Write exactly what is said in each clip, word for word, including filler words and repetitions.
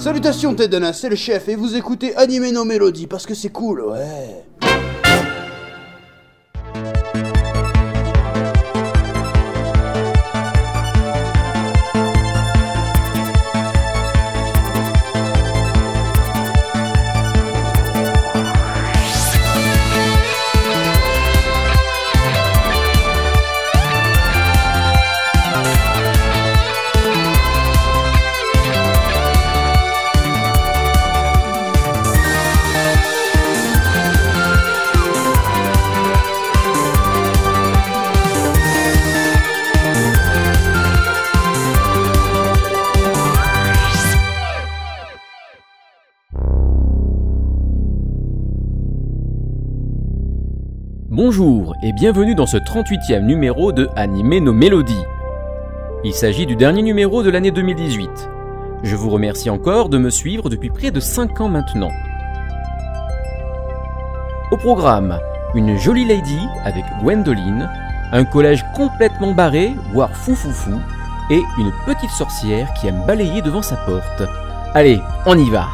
Salutations Tedana, c'est le chef et vous écoutez Animer nos mélodies parce que c'est cool, ouais. Bonjour et bienvenue dans ce trente-huitième numéro de Animer nos mélodies. Il s'agit du dernier numéro de l'année deux mille dix-huit. Je vous remercie encore de me suivre depuis près de cinq ans maintenant. Au programme, une jolie lady avec Gwendoline, un collège complètement barré, voire foufoufou, et une petite sorcière qui aime balayer devant sa porte. Allez, on y va!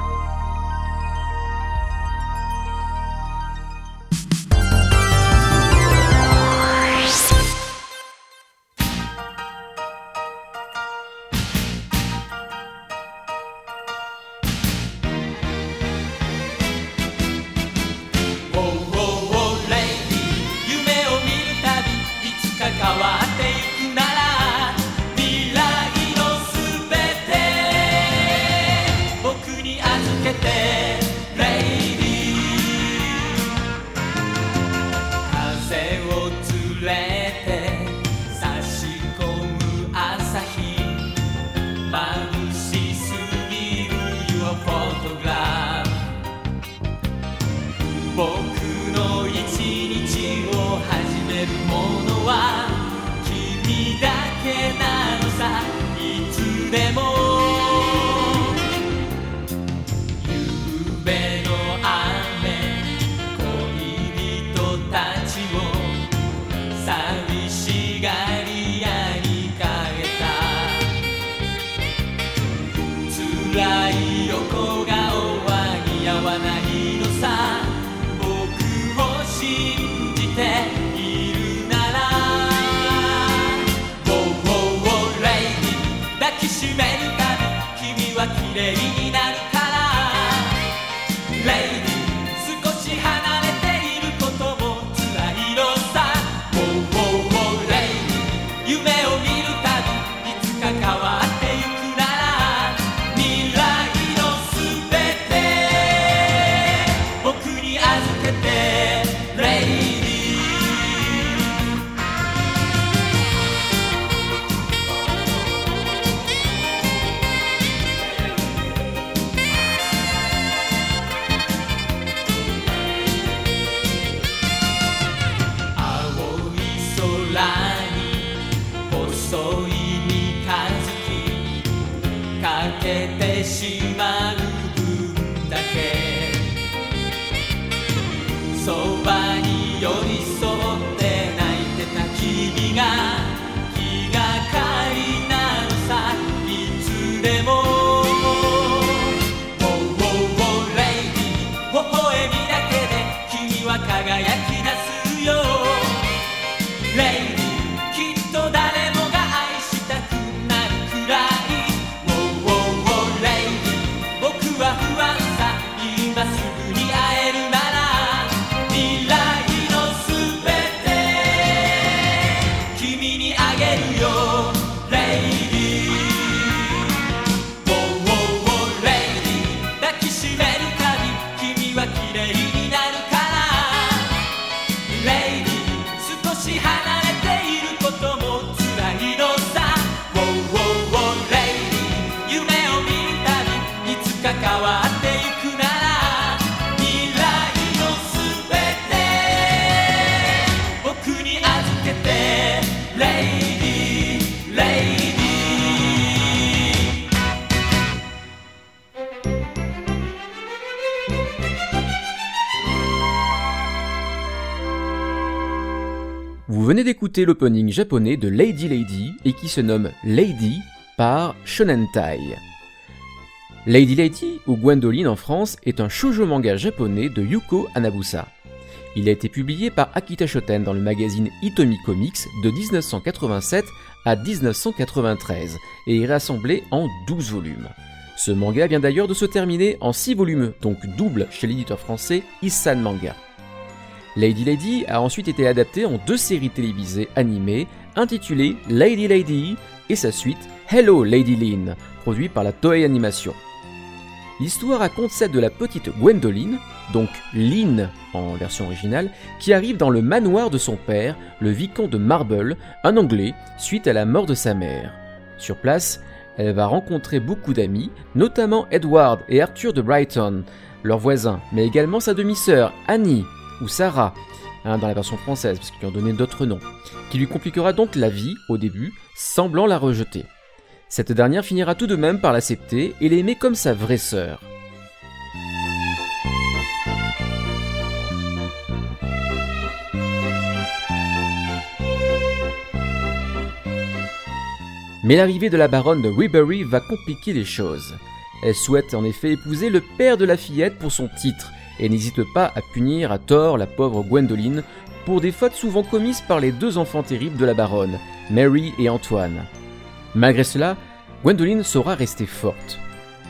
Écoutez l'opening japonais de Lady Lady et qui se nomme Lady par Shonen-Tai. Lady Lady, ou Gwendoline en France, est un shoujo manga japonais de Yuko Anabusa. Il a été publié par Akita Shoten dans le magazine Itomi Comics de dix-neuf cent quatre-vingt-sept à dix-neuf cent quatre-vingt-treize et est rassemblé en douze volumes. Ce manga vient d'ailleurs de se terminer en six volumes, donc double chez l'éditeur français Issan Manga. Lady Lady a ensuite été adaptée en deux séries télévisées animées intitulées Lady Lady et sa suite Hello Lady Lynn, produit par la Toei Animation. L'histoire raconte celle de la petite Gwendoline, donc Lynn en version originale, qui arrive dans le manoir de son père, le vicomte de Marble, un Anglais, suite à la mort de sa mère. Sur place, elle va rencontrer beaucoup d'amis, notamment Edward et Arthur de Brighton, leurs voisins, mais également sa demi-sœur Annie, ou Sarah, hein, dans la version française, parce qu'ils lui ont donné d'autres noms, qui lui compliquera donc la vie au début, semblant la rejeter. Cette dernière finira tout de même par l'accepter et l'aimer comme sa vraie sœur. Mais l'arrivée de la baronne de Webury va compliquer les choses. Elle souhaite en effet épouser le père de la fillette pour son titre, et n'hésite pas à punir à tort la pauvre Gwendoline pour des fautes souvent commises par les deux enfants terribles de la baronne, Mary et Antoine. Malgré cela, Gwendoline saura rester forte.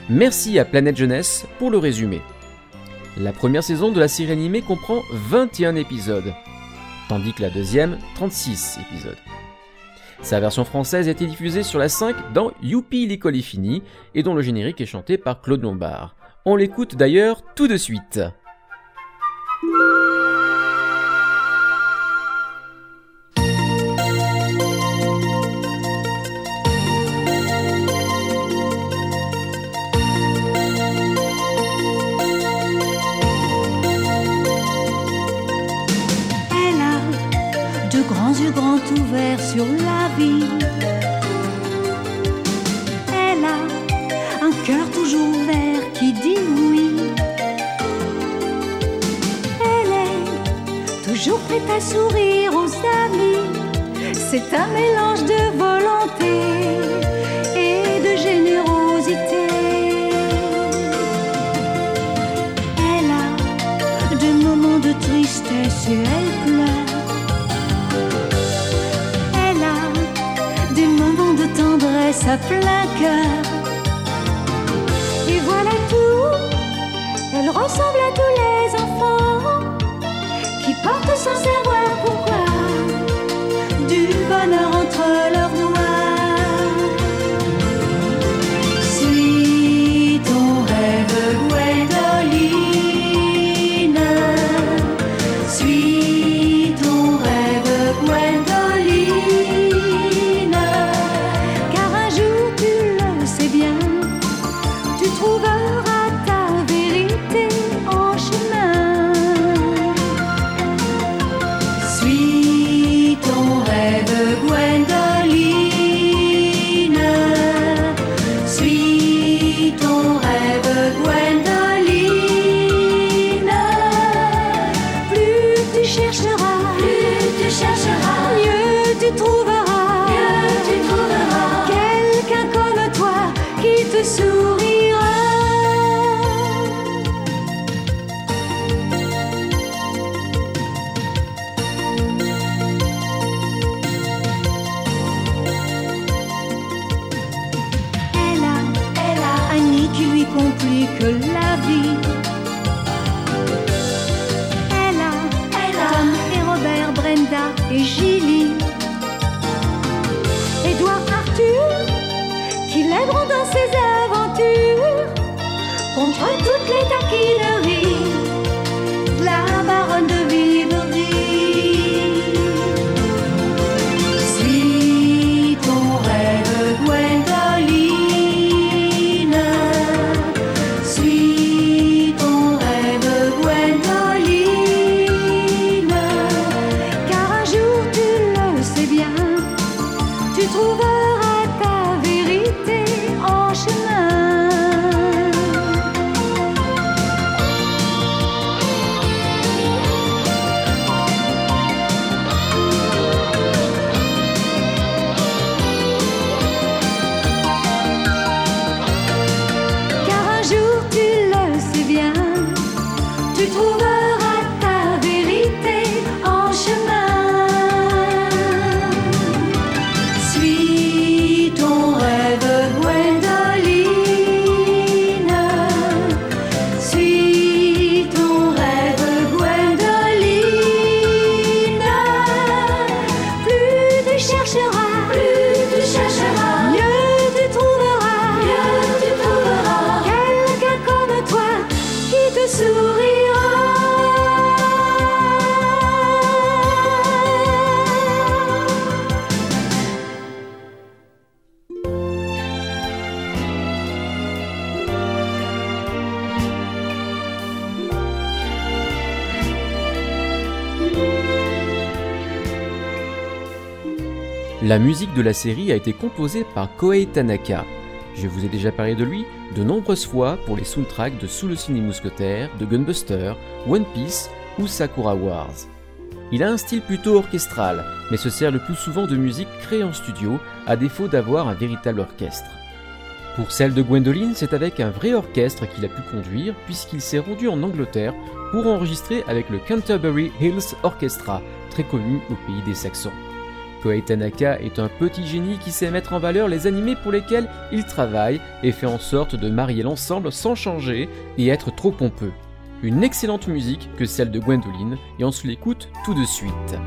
Merci à Planète Jeunesse pour le résumé. La première saison de la série animée comprend vingt et un épisodes, tandis que la deuxième, trente-six épisodes. Sa version française a été diffusée sur la cinq dans Youpi, l'école est finie, et dont le générique est chanté par Claude Lombard. On l'écoute d'ailleurs tout de suite. Sur la vie, elle a un cœur toujours ouvert qui dit oui. Elle est toujours prête à sourire aux amis. C'est un mélange de volonté et de générosité. Elle a des moments de tristesse et elle pleure. À plein cœur. Et voilà tout. Elle ressemble à tous les enfants qui portent sans savoir pourquoi du bonheur entre leurs doigts. Suis ton rêve, Gwendoline. Suis ton rêve, Gwendoline. La musique de la série a été composée par Kohei Tanaka. Je vous ai déjà parlé de lui de nombreuses fois pour les soundtracks de Sous le signe des mousquetaires, de Gunbuster, One Piece ou Sakura Wars. Il a un style plutôt orchestral, mais se sert le plus souvent de musique créée en studio, à défaut d'avoir un véritable orchestre. Pour celle de Gwendoline, c'est avec un vrai orchestre qu'il a pu conduire, puisqu'il s'est rendu en Angleterre pour enregistrer avec le Canterbury Hills Orchestra, très connu au pays des Saxons. Kohei Tanaka est un petit génie qui sait mettre en valeur les animés pour lesquels il travaille et fait en sorte de marier l'ensemble sans changer et être trop pompeux. Une excellente musique que celle de Gwendoline, et on se l'écoute tout de suite.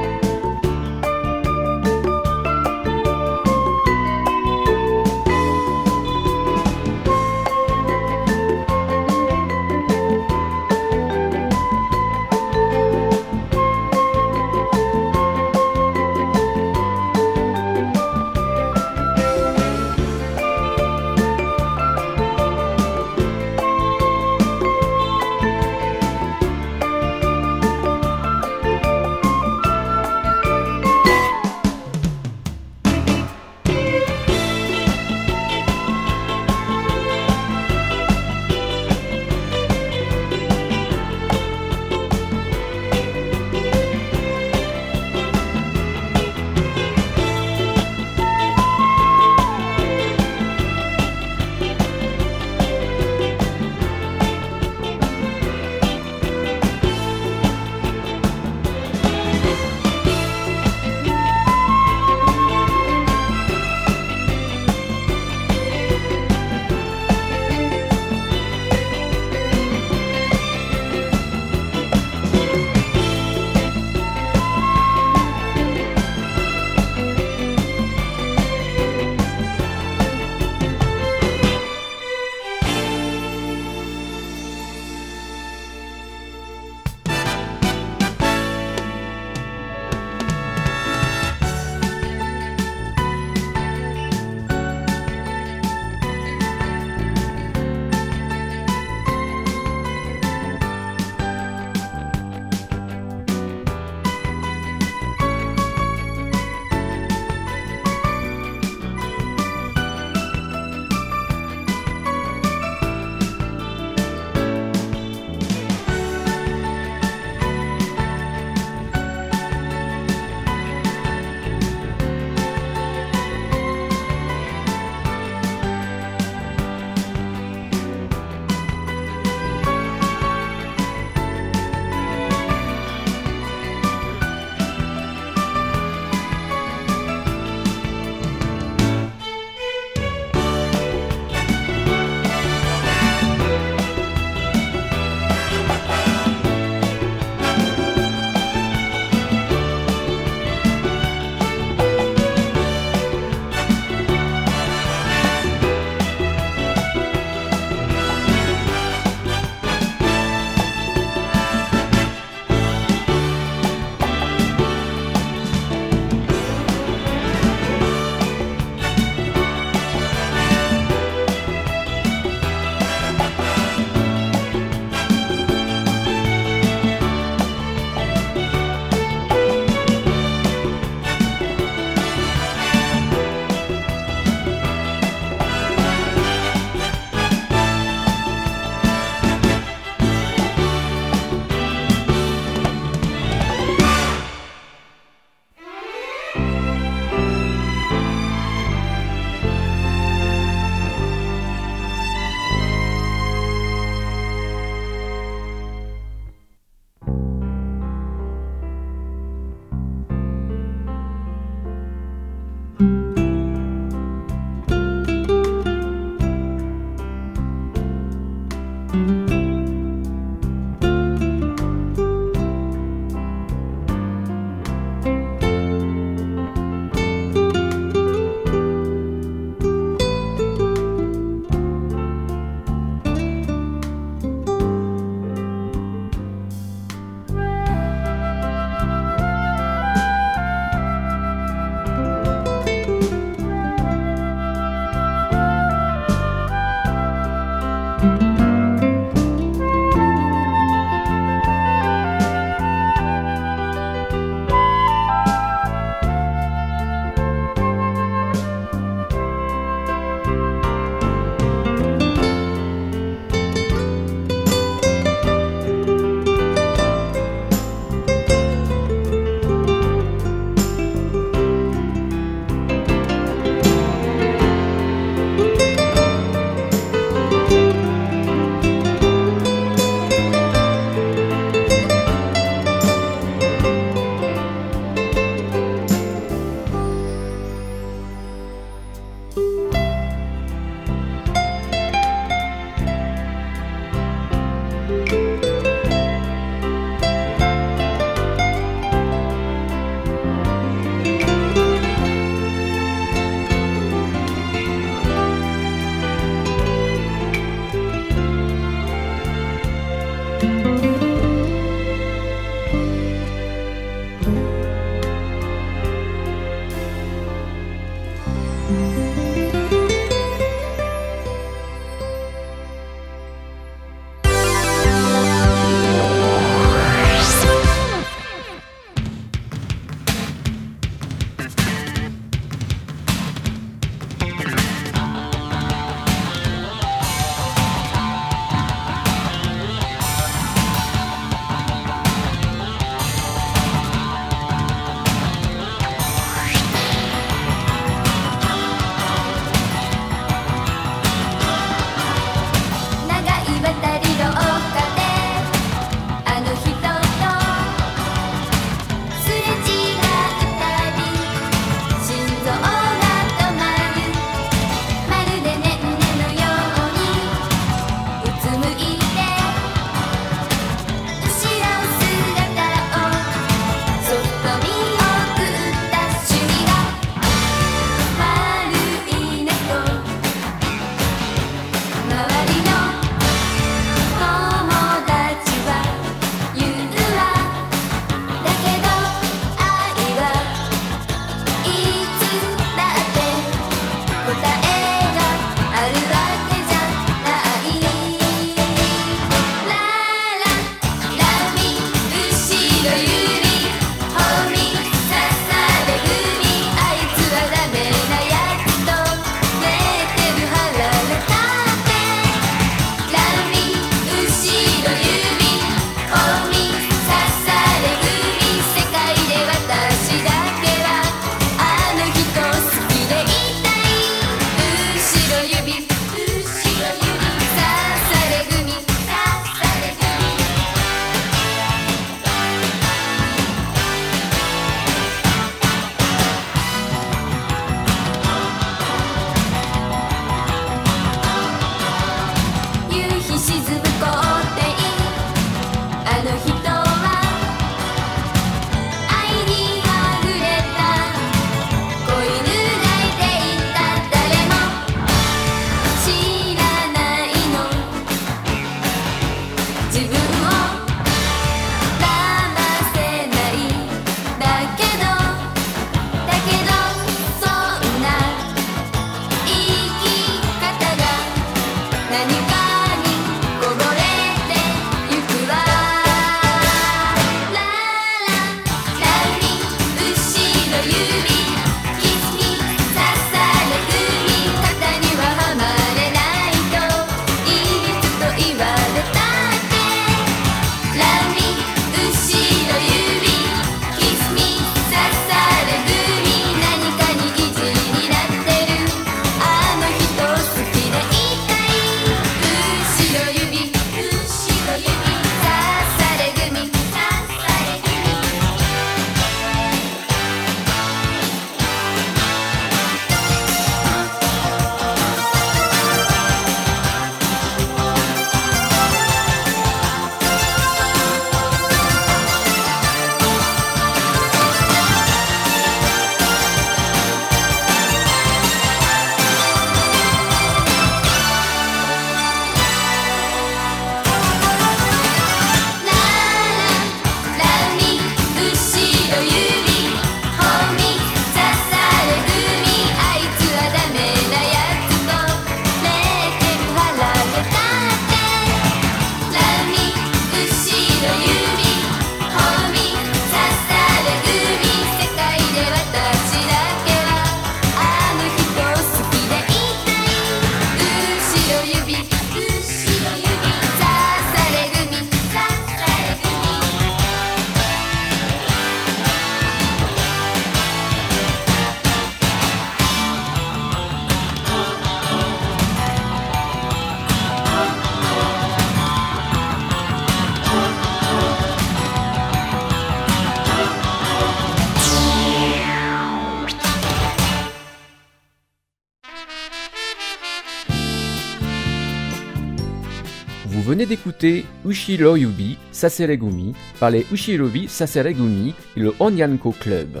Vous venez d'écouter Ushiro Yubi Saseregumi par les Ushirobi Saseregumi et le Onyanko Club.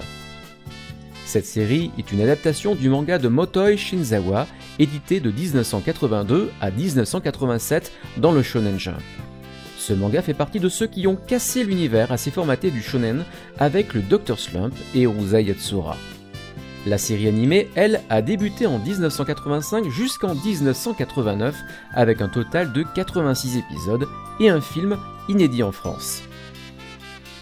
Cette série est une adaptation du manga de Motoi Shinzawa, édité de dix-neuf cent quatre-vingt-deux à dix-neuf cent quatre-vingt-sept dans le Shonen Jump. Ce manga fait partie de ceux qui ont cassé l'univers assez formaté du shonen avec le docteur Slump et Urusei Yatsura. La série animée, elle, a débuté en dix-neuf cent quatre-vingt-cinq jusqu'en dix-neuf cent quatre-vingt-neuf avec un total de quatre-vingt-six épisodes et un film inédit en France.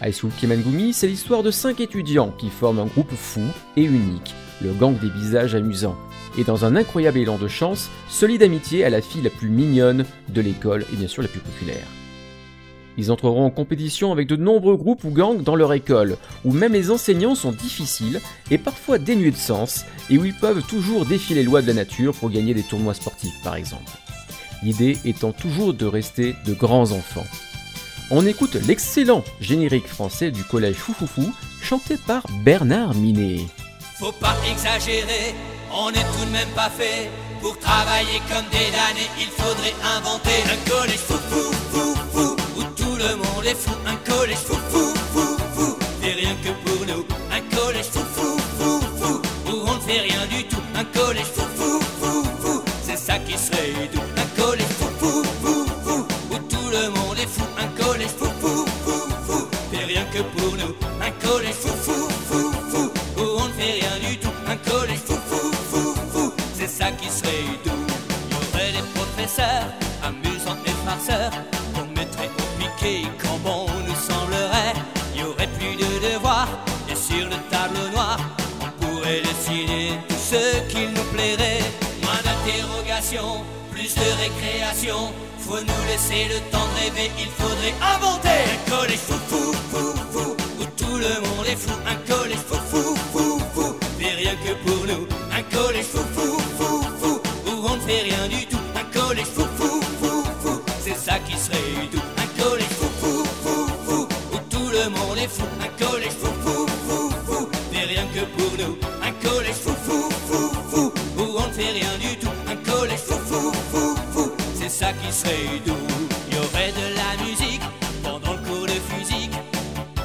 High School Kemengumi, c'est l'histoire de cinq étudiants qui forment un groupe fou et unique, le gang des visages amusants, et dans un incroyable élan de chance, se lie d'amitié à la fille la plus mignonne de l'école et bien sûr la plus populaire. Ils entreront en compétition avec de nombreux groupes ou gangs dans leur école, où même les enseignants sont difficiles et parfois dénués de sens, et où ils peuvent toujours défier les lois de la nature pour gagner des tournois sportifs par exemple. L'idée étant toujours de rester de grands enfants. On écoute l'excellent générique français du collège Foufoufou, chanté par Bernard Minet. Faut pas exagérer, on n'est tout de même pas fait. Pour travailler comme des damnés, il faudrait inventer un collège Foufoufou, où tout le monde est fou. Un collège Foufoufou, et rien que pour nous. Un collège Foufoufou, où on ne fait rien du tout. Un collège Foufoufou, c'est ça qui serait doux. Un collège Foufoufou, où tout le monde est fou. Que pour nous, un collège fou fou fou fou, où on ne fait rien du tout. Un collège fou fou fou fou, c'est ça qui serait doux. Il y aurait des professeurs amusants et farceurs, qu'on mettrait au piquet quand bon nous semblerait. Il y aurait plus de devoirs et sur le tableau noir, on pourrait dessiner tout ce qu'il nous plairait. Moins d'interrogations, plus de récréation. Faut nous laisser le temps de rêver, il faudrait inventer un collège fou fou fou fou, où tout le monde est fou. Un collège fou fou fou fou, mais rien que pour nous. Un collège fou fou fou fou, où on ne fait rien du tout. Un collège fou fou fou fou, c'est ça qui serait doux. Un collège fou fou fou fou, où tout le monde est fou. Un collège fou fou fou fou, mais rien que pour nous. Un collège fou fou fou fou, où on ne fait rien du tout. Un collège fou fou fou fou, c'est ça qui serait doux. Il y aurait de la musique pendant le cours de physique,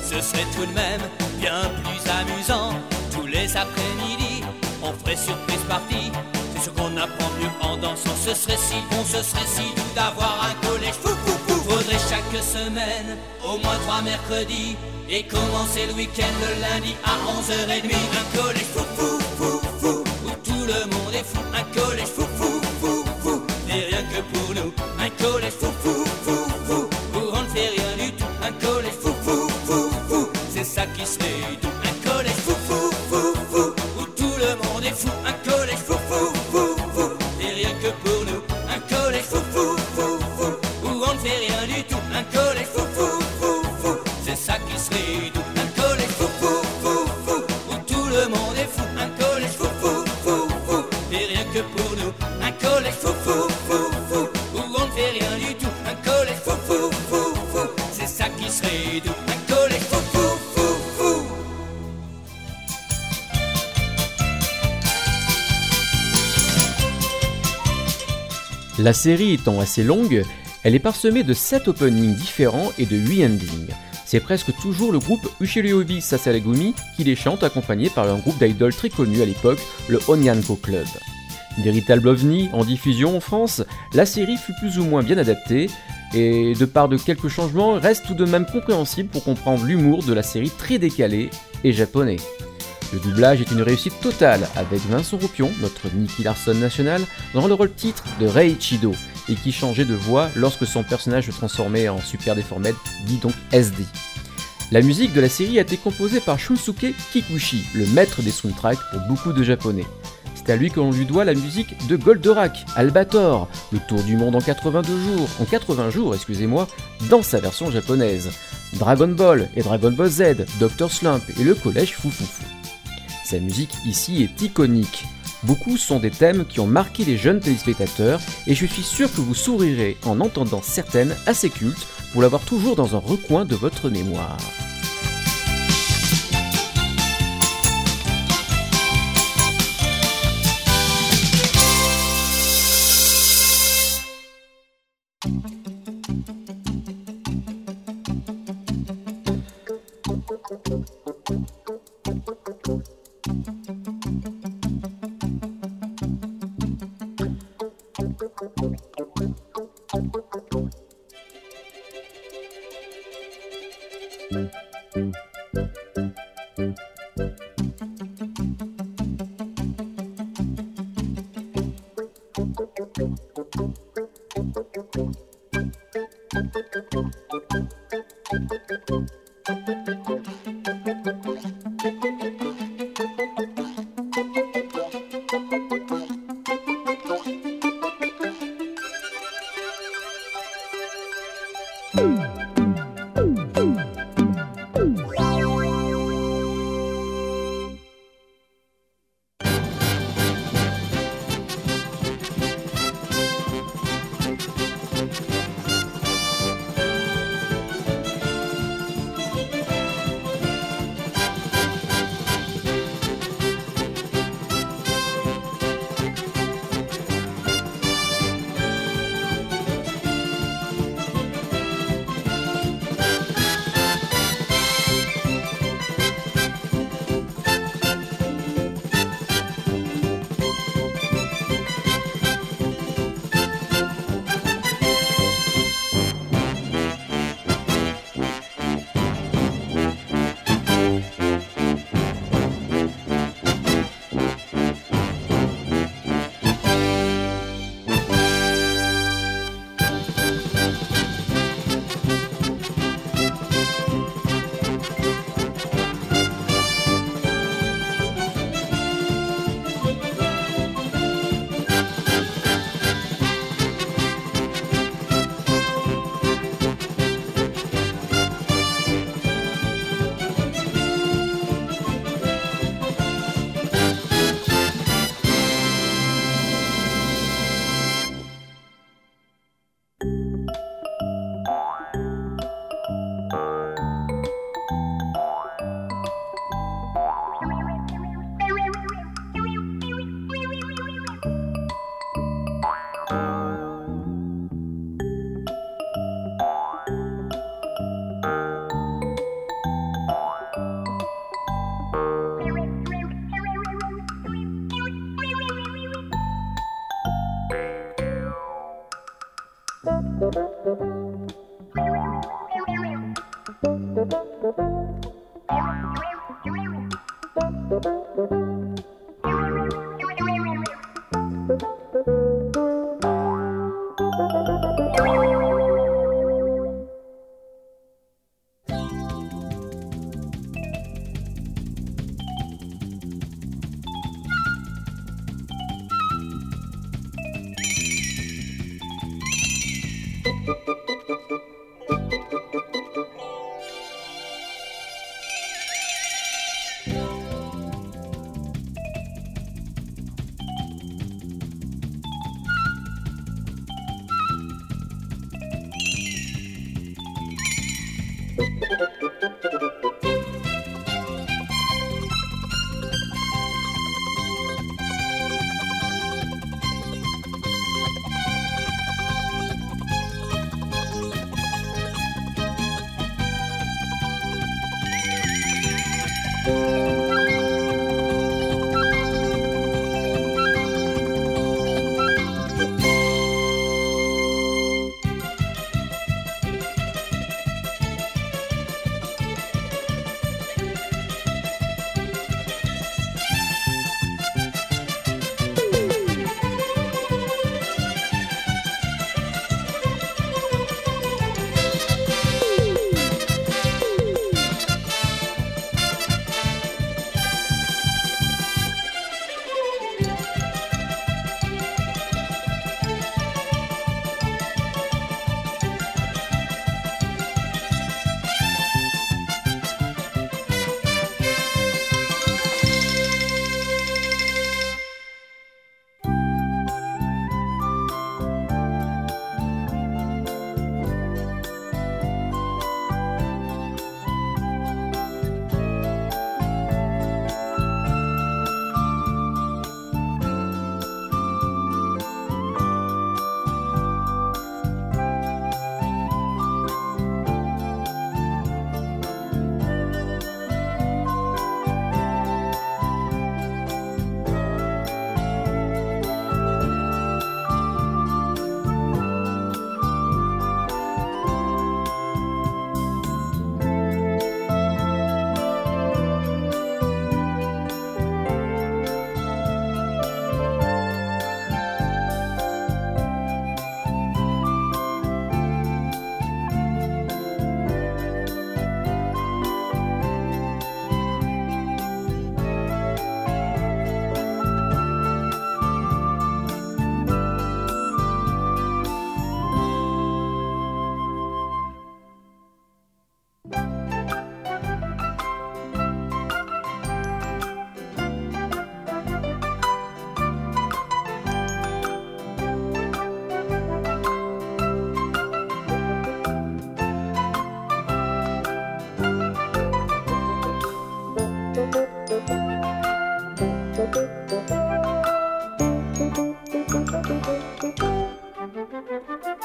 ce serait tout de même bien plus amusant. Tous les après-midi, on ferait surprise partie. C'est sûr qu'on apprend mieux en dansant. Ce serait si bon, ce serait si doux d'avoir un collège fou fou fou. Faudrait chaque semaine, au moins trois mercredis, et commencer le week-end le lundi à onze heures trente. Un collège fou fou fou fou, où tout le monde est fou. Un collège fou fou fou fou, mais rien que pour nous. Un collège fou fou fou fou, où on ne fait rien du tout. Un collège fou fou fou fou, c'est ça qui serait doux. Un collège fou fou fou fou, où tout le monde est fou. Un collège fou fou fou fou, mais rien que pour nous. Un collège fou fou fou fou, où on ne fait rien du tout. Un collège fou fou fou fou, c'est ça qui serait doux. Un collège fou fou fou fou, où tout le monde est fou. Un collège fou fou fou fou, mais rien que pour nous. Un collège fou fou fou fou, où on ne fait rien du tout. Un collège fou fou fou fou, c'est ça qui serait doux. Un collège fou fou fou fou. La série étant assez longue, elle est parsemée de sept openings différents et de huit endings. C'est presque toujours le groupe Ushiro-Yubi Sasaregumi qui les chante, accompagné par un groupe d'idoles très connu à l'époque, le Onyanko Club. Véritable ovni en diffusion en France, la série fut plus ou moins bien adaptée, et de part de quelques changements, reste tout de même compréhensible pour comprendre l'humour de la série très décalée et japonais. Le doublage est une réussite totale, avec Vincent Roupion, notre Nicky Larson national, dans le rôle titre de Reichido, et qui changeait de voix lorsque son personnage se transformait en super déformé, dit donc S D. La musique de la série a été composée par Shunsuke Kikuchi, le maître des soundtracks pour beaucoup de japonais. C'est à lui que l'on lui doit la musique de Goldorak, Albator, le tour du monde en quatre-vingt-deux jours, en quatre-vingts jours, excusez-moi, dans sa version japonaise, Dragon Ball et Dragon Ball Z, docteur Slump et le collège Foufoufou. Sa musique ici est iconique. Beaucoup sont des thèmes qui ont marqué les jeunes téléspectateurs et je suis sûr que vous sourirez en entendant certaines assez cultes pour l'avoir toujours dans un recoin de votre mémoire. Thank you.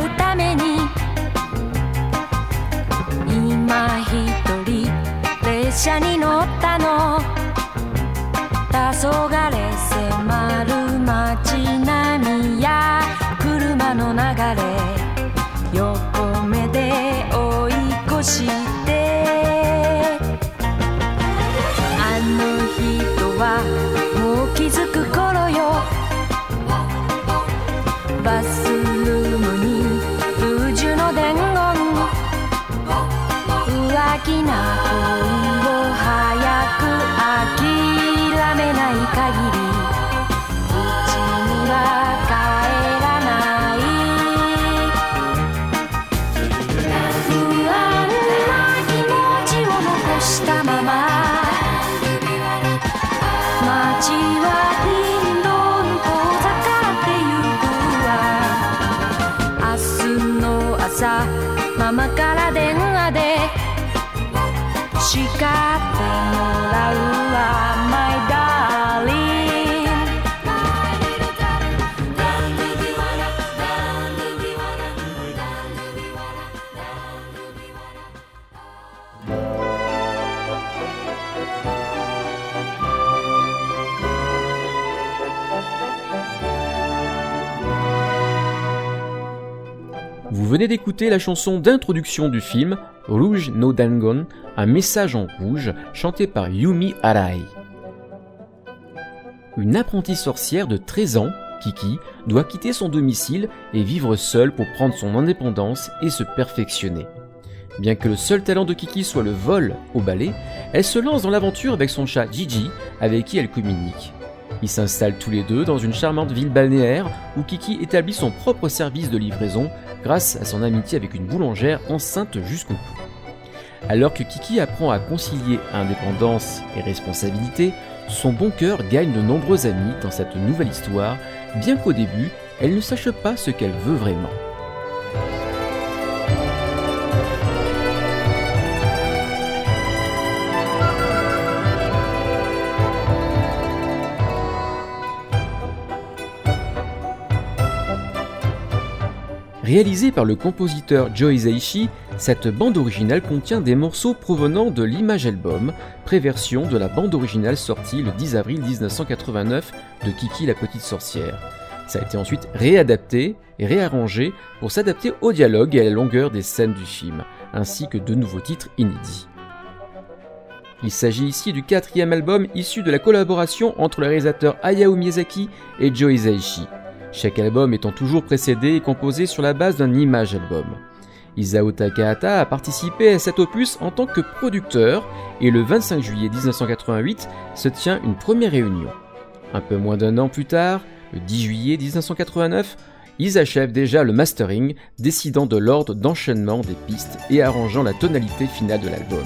うために今一人列車に乗ったの黄昏迫る街並みや車の流れ横目で追い越してあの人はもう気づく頃よバスルームにルージュの伝言浮気な恋を早く飽き諦めない限りうちには帰らない不安な気持ちを残したまま街はどんどん遠ざかってゆくわ明日の朝ママから電話で叱ってもらうわVous venez d'écouter la chanson d'introduction du film Rouge no Dangon, un message en rouge, chanté par Yumi Arai. Une apprentie sorcière de treize ans, Kiki, doit quitter son domicile et vivre seule pour prendre son indépendance et se perfectionner. Bien que le seul talent de Kiki soit le vol au balai, elle se lance dans l'aventure avec son chat Gigi, avec qui elle communique. Ils s'installent tous les deux dans une charmante ville balnéaire où Kiki établit son propre service de livraison grâce à son amitié avec une boulangère enceinte jusqu'au cou. Alors que Kiki apprend à concilier indépendance et responsabilité, son bon cœur gagne de nombreux amis dans cette nouvelle histoire, bien qu'au début, elle ne sache pas ce qu'elle veut vraiment. Réalisée par le compositeur Joe Hisaishi, cette bande originale contient des morceaux provenant de l'image album, préversion de la bande originale sortie le dix avril dix-neuf cent quatre-vingt-neuf de Kiki la petite sorcière. Ça a été ensuite réadapté et réarrangé pour s'adapter au dialogue et à la longueur des scènes du film, ainsi que de nouveaux titres inédits. Il s'agit ici du quatrième album issu de la collaboration entre le réalisateur Hayao Miyazaki et Joe Hisaishi. Chaque album étant toujours précédé et composé sur la base d'un image album. Isao Takahata a participé à cet opus en tant que producteur et le vingt-cinq juillet dix-neuf cent quatre-vingt-huit se tient une première réunion. Un peu moins d'un an plus tard, le dix juillet dix-neuf cent quatre-vingt-neuf, ils achèvent déjà le mastering, décidant de l'ordre d'enchaînement des pistes et arrangeant la tonalité finale de l'album.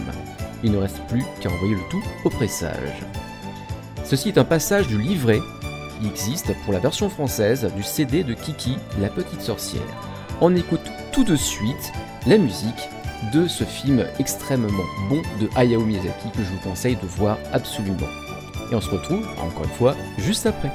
Il ne reste plus qu'à envoyer le tout au pressage. Ceci est un passage du livret qui existe pour la version française du C D de Kiki, la petite sorcière. On écoute tout de suite la musique de ce film extrêmement bon de Hayao Miyazaki que je vous conseille de voir absolument. Et on se retrouve, encore une fois, juste après.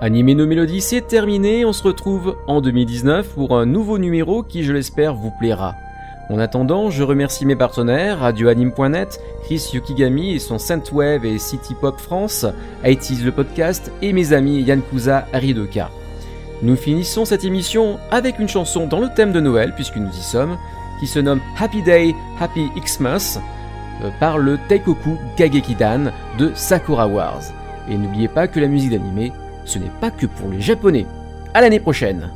Anime no Mélodie, c'est terminé, on se retrouve en deux mille dix-neuf pour un nouveau numéro qui, je l'espère, vous plaira. En attendant, je remercie mes partenaires, radio anime point net, Chris Yukigami et son Synthwave et City Pop France, Aïtis le podcast et mes amis Yankouza Aridoka. Nous finissons cette émission avec une chanson dans le thème de Noël, puisque nous y sommes, qui se nomme Happy Day, Happy Xmas, euh, par le Taikoku Gagekidan de Sakura Wars. Et n'oubliez pas que la musique d'animé, ce n'est pas que pour les Japonais. À l'année prochaine!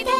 Go!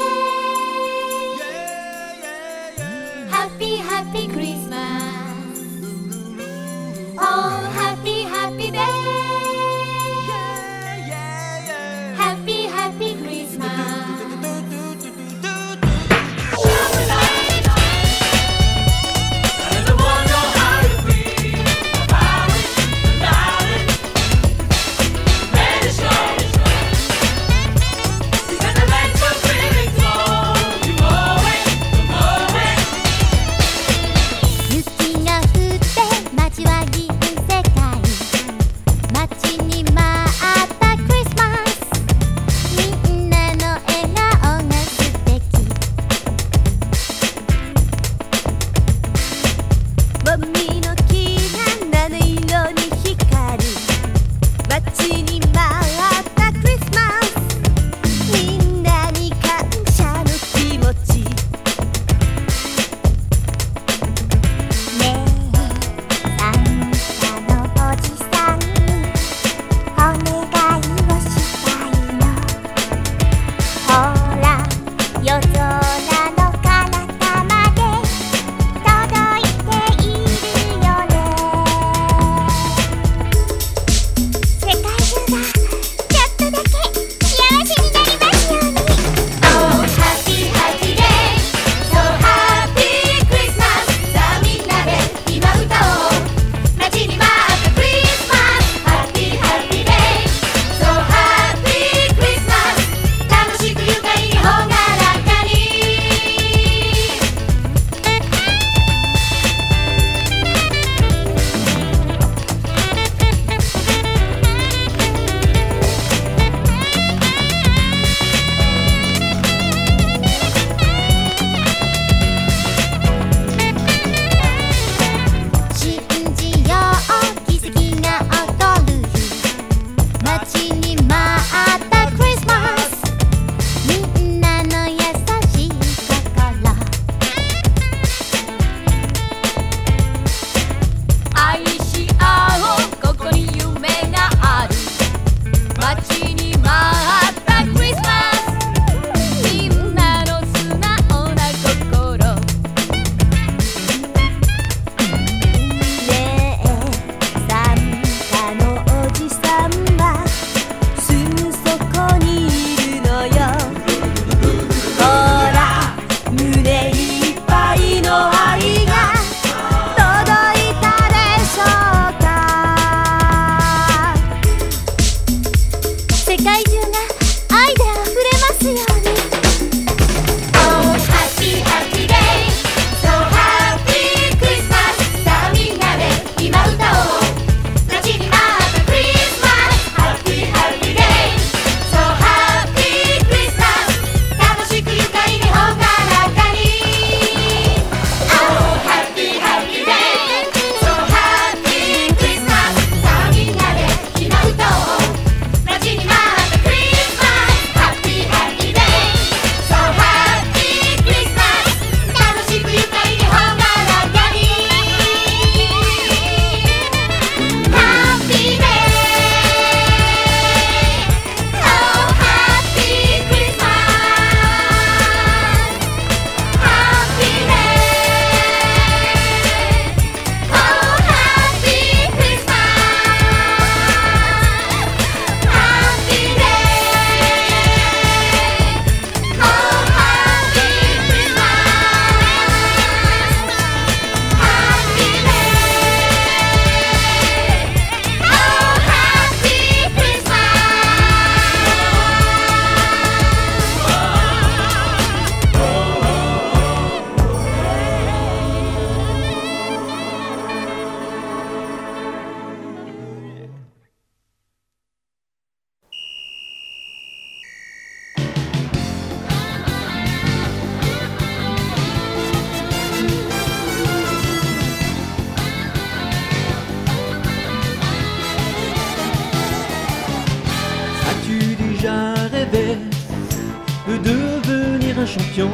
champion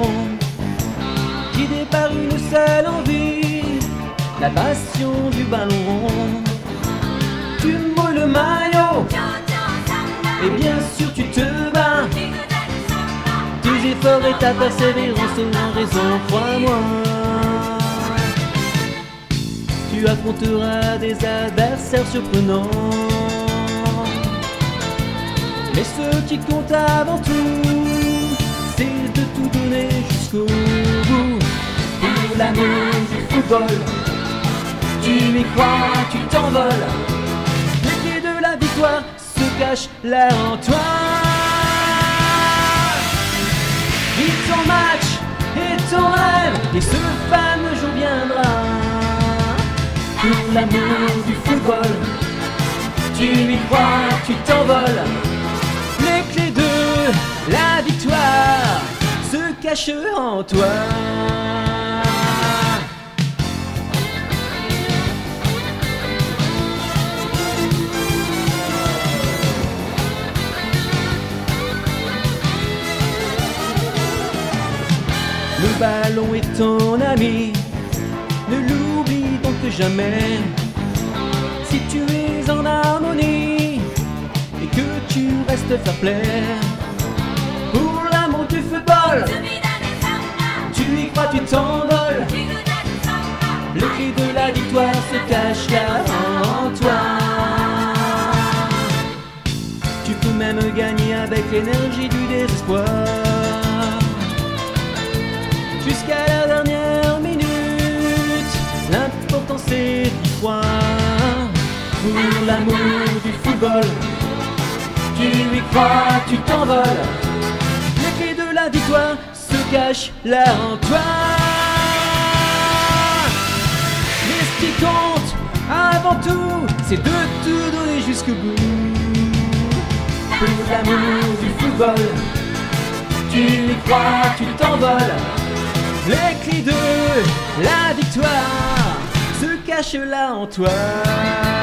guidé par une seule envie, la passion du ballon rond. Tu mouilles le maillot et bien sûr tu te bats. Tes efforts et ta persévérance auront raison, crois-moi. Tu affronteras des adversaires surprenants, mais ce qui compte avant tout, c'est de tout donner jusqu'au bout. Pour l'amour du football, tu y crois, tu t'envoles. Les clés de la victoire se cachent là en toi. Et ton match, et ton rêve, et ce fameux jour viendra. Pour l'amour du football, tu y crois, tu t'envoles. Les clés de la victoire se cache en toi. Le ballon est ton ami, ne l'oublie donc jamais. Si tu es en harmonie et que tu restes fair play, pour l'amour du football, tu y crois, tu t'envoles. Le cri de la victoire se cache là en toi. Tu peux même gagner avec l'énergie du désespoir. Jusqu'à la dernière minute, l'important c'est d'y croire. Pour l'amour du football, tu y crois, tu t'envoles. La victoire se cache là en toi. Mais ce qui compte avant tout, c'est de tout donner jusqu'au bout. Pour l'amour du football, tu y crois, tu t'envoles. Les clés de la victoire se cachent là en toi.